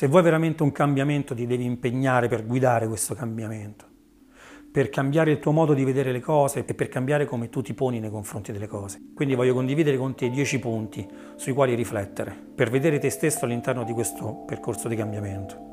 Se vuoi veramente un cambiamento ti devi impegnare per guidare questo cambiamento, per cambiare il tuo modo di vedere le cose e per cambiare come tu ti poni nei confronti delle cose. Quindi voglio condividere con te 10 punti sui quali riflettere per vedere te stesso all'interno di questo percorso di cambiamento.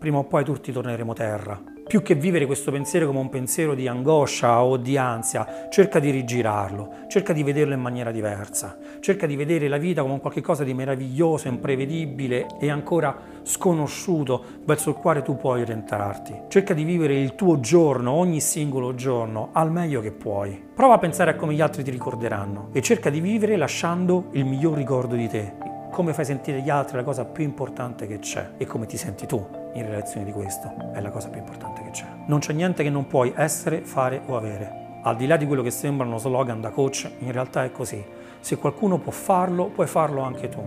Prima o poi tutti torneremo terra. Più che vivere questo pensiero come un pensiero di angoscia o di ansia, cerca di rigirarlo, cerca di vederlo in maniera diversa, cerca di vedere la vita come un qualcosa di meraviglioso, imprevedibile e ancora sconosciuto verso il quale tu puoi orientarti. Cerca di vivere il tuo giorno, ogni singolo giorno, al meglio che puoi. Prova a pensare a come gli altri ti ricorderanno e cerca di vivere lasciando il miglior ricordo di te. Come fai sentire gli altri è la cosa più importante che c'è e come ti senti tu in relazione di questo è la cosa più importante che c'è. Non c'è niente che non puoi essere, fare o avere. Al di là di quello che sembra uno slogan da coach, in realtà è così. Se qualcuno può farlo, puoi farlo anche tu.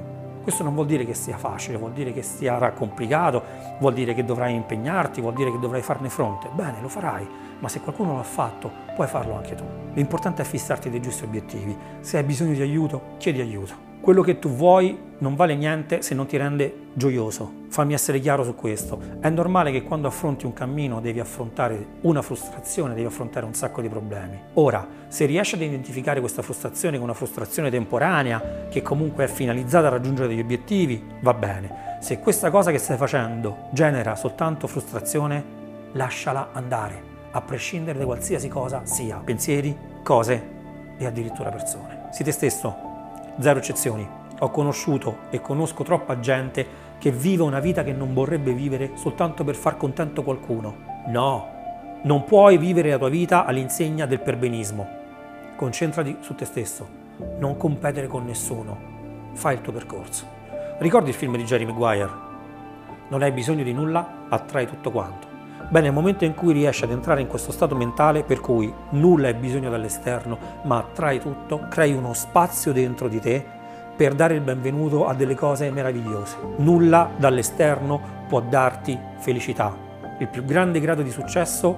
Questo non vuol dire che sia facile, vuol dire che sia complicato, vuol dire che dovrai impegnarti, vuol dire che dovrai farne fronte. Bene, lo farai, ma se qualcuno l'ha fatto, puoi farlo anche tu. L'importante è fissarti dei giusti obiettivi. Se hai bisogno di aiuto, chiedi aiuto. Quello che tu vuoi non vale niente se non ti rende gioioso. Fammi essere chiaro su questo. È normale che quando affronti un cammino devi affrontare una frustrazione, devi affrontare un sacco di problemi. Ora, se riesci ad identificare questa frustrazione come una frustrazione temporanea, che comunque è finalizzata a raggiungere degli obiettivi, va bene. Se questa cosa che stai facendo genera soltanto frustrazione, lasciala andare, a prescindere da qualsiasi cosa sia. Pensieri, cose e addirittura persone. Sii te stesso. Zero eccezioni. Ho conosciuto e conosco troppa gente che vive una vita che non vorrebbe vivere soltanto per far contento qualcuno. No, non puoi vivere la tua vita all'insegna del perbenismo. Concentrati su te stesso, non competere con nessuno. Fai il tuo percorso. Ricordi il film di Jerry Maguire? Non hai bisogno di nulla, attrai tutto quanto. Bene, nel momento in cui riesci ad entrare in questo stato mentale per cui nulla hai bisogno dall'esterno, ma attrai tutto, crei uno spazio dentro di te per dare il benvenuto a delle cose meravigliose. Nulla dall'esterno può darti felicità. Il più grande grado di successo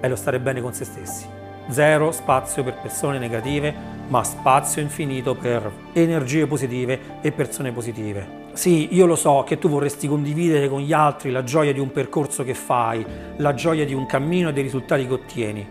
è lo stare bene con se stessi. Zero spazio per persone negative, ma spazio infinito per energie positive e persone positive. Sì, io lo so che tu vorresti condividere con gli altri la gioia di un percorso che fai, la gioia di un cammino e dei risultati che ottieni.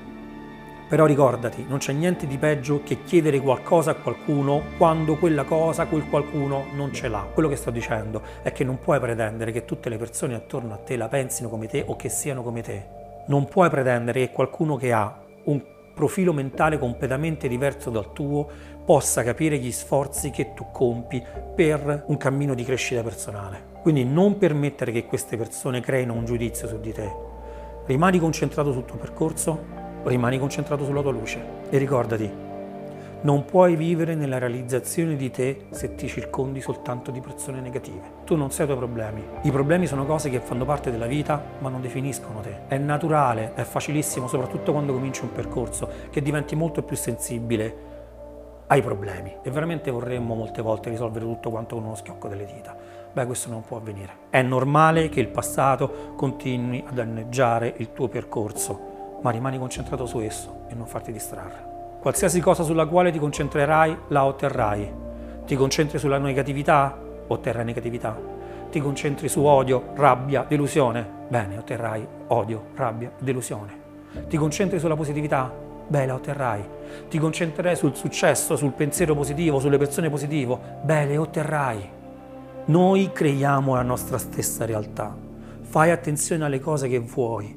Però ricordati, non c'è niente di peggio che chiedere qualcosa a qualcuno quando quella cosa, quel qualcuno non ce l'ha. Quello che sto dicendo è che non puoi pretendere che tutte le persone attorno a te la pensino come te o che siano come te. Non puoi pretendere che qualcuno che ha un profilo mentale completamente diverso dal tuo possa capire gli sforzi che tu compi per un cammino di crescita personale. Quindi non permettere che queste persone creino un giudizio su di te. Rimani concentrato sul tuo percorso, rimani concentrato sulla tua luce. E ricordati, non puoi vivere nella realizzazione di te se ti circondi soltanto di persone negative. Tu non sei i tuoi problemi. I problemi sono cose che fanno parte della vita ma non definiscono te. È naturale, è facilissimo, soprattutto quando cominci un percorso, che diventi molto più sensibile ai problemi. E veramente vorremmo molte volte risolvere tutto quanto con uno schiocco delle dita. Beh, questo non può avvenire. È normale che il passato continui a danneggiare il tuo percorso, ma rimani concentrato su esso e non farti distrarre. Qualsiasi cosa sulla quale ti concentrerai, la otterrai. Ti concentri sulla negatività? Otterrai negatività. Ti concentri su odio, rabbia, delusione? Bene, otterrai odio, rabbia, delusione. Ti concentri sulla positività? Beh, la otterrai. Ti concentrerai sul successo, sul pensiero positivo, sulle persone positive? Beh, le otterrai. Noi creiamo la nostra stessa realtà. Fai attenzione alle cose che vuoi,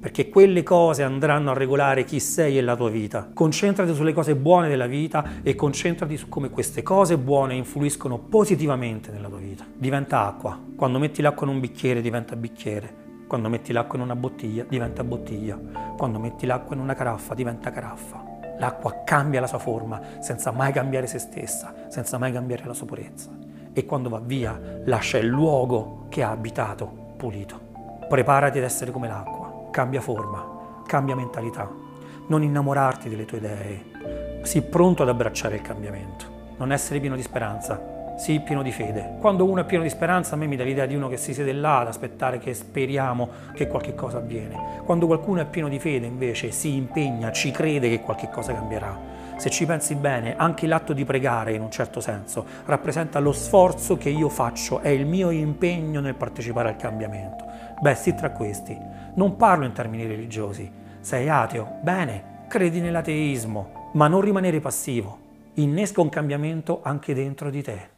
perché quelle cose andranno a regolare chi sei e la tua vita. Concentrati sulle cose buone della vita e concentrati su come queste cose buone influiscono positivamente nella tua vita. Diventa acqua. Quando metti l'acqua in un bicchiere diventa bicchiere. Quando metti l'acqua in una bottiglia diventa bottiglia. Quando metti l'acqua in una caraffa diventa caraffa. L'acqua cambia la sua forma senza mai cambiare se stessa, senza mai cambiare la sua purezza. E quando va via lascia il luogo che ha abitato pulito. Preparati ad essere come l'acqua. Cambia forma, cambia mentalità, non innamorarti delle tue idee, sii pronto ad abbracciare il cambiamento, non essere pieno di speranza, sii pieno di fede. Quando uno è pieno di speranza a me mi dà l'idea di uno che si siede là ad aspettare che speriamo che qualche cosa avviene. Quando qualcuno è pieno di fede invece si impegna, ci crede che qualche cosa cambierà. se ci pensi bene, anche l'atto di pregare in un certo senso rappresenta lo sforzo che io faccio, è il mio impegno nel partecipare al cambiamento. Beh, sii tra questi. Non parlo in termini religiosi. Sei ateo? Bene, credi nell'ateismo, ma non rimanere passivo. Innesca un cambiamento anche dentro di te.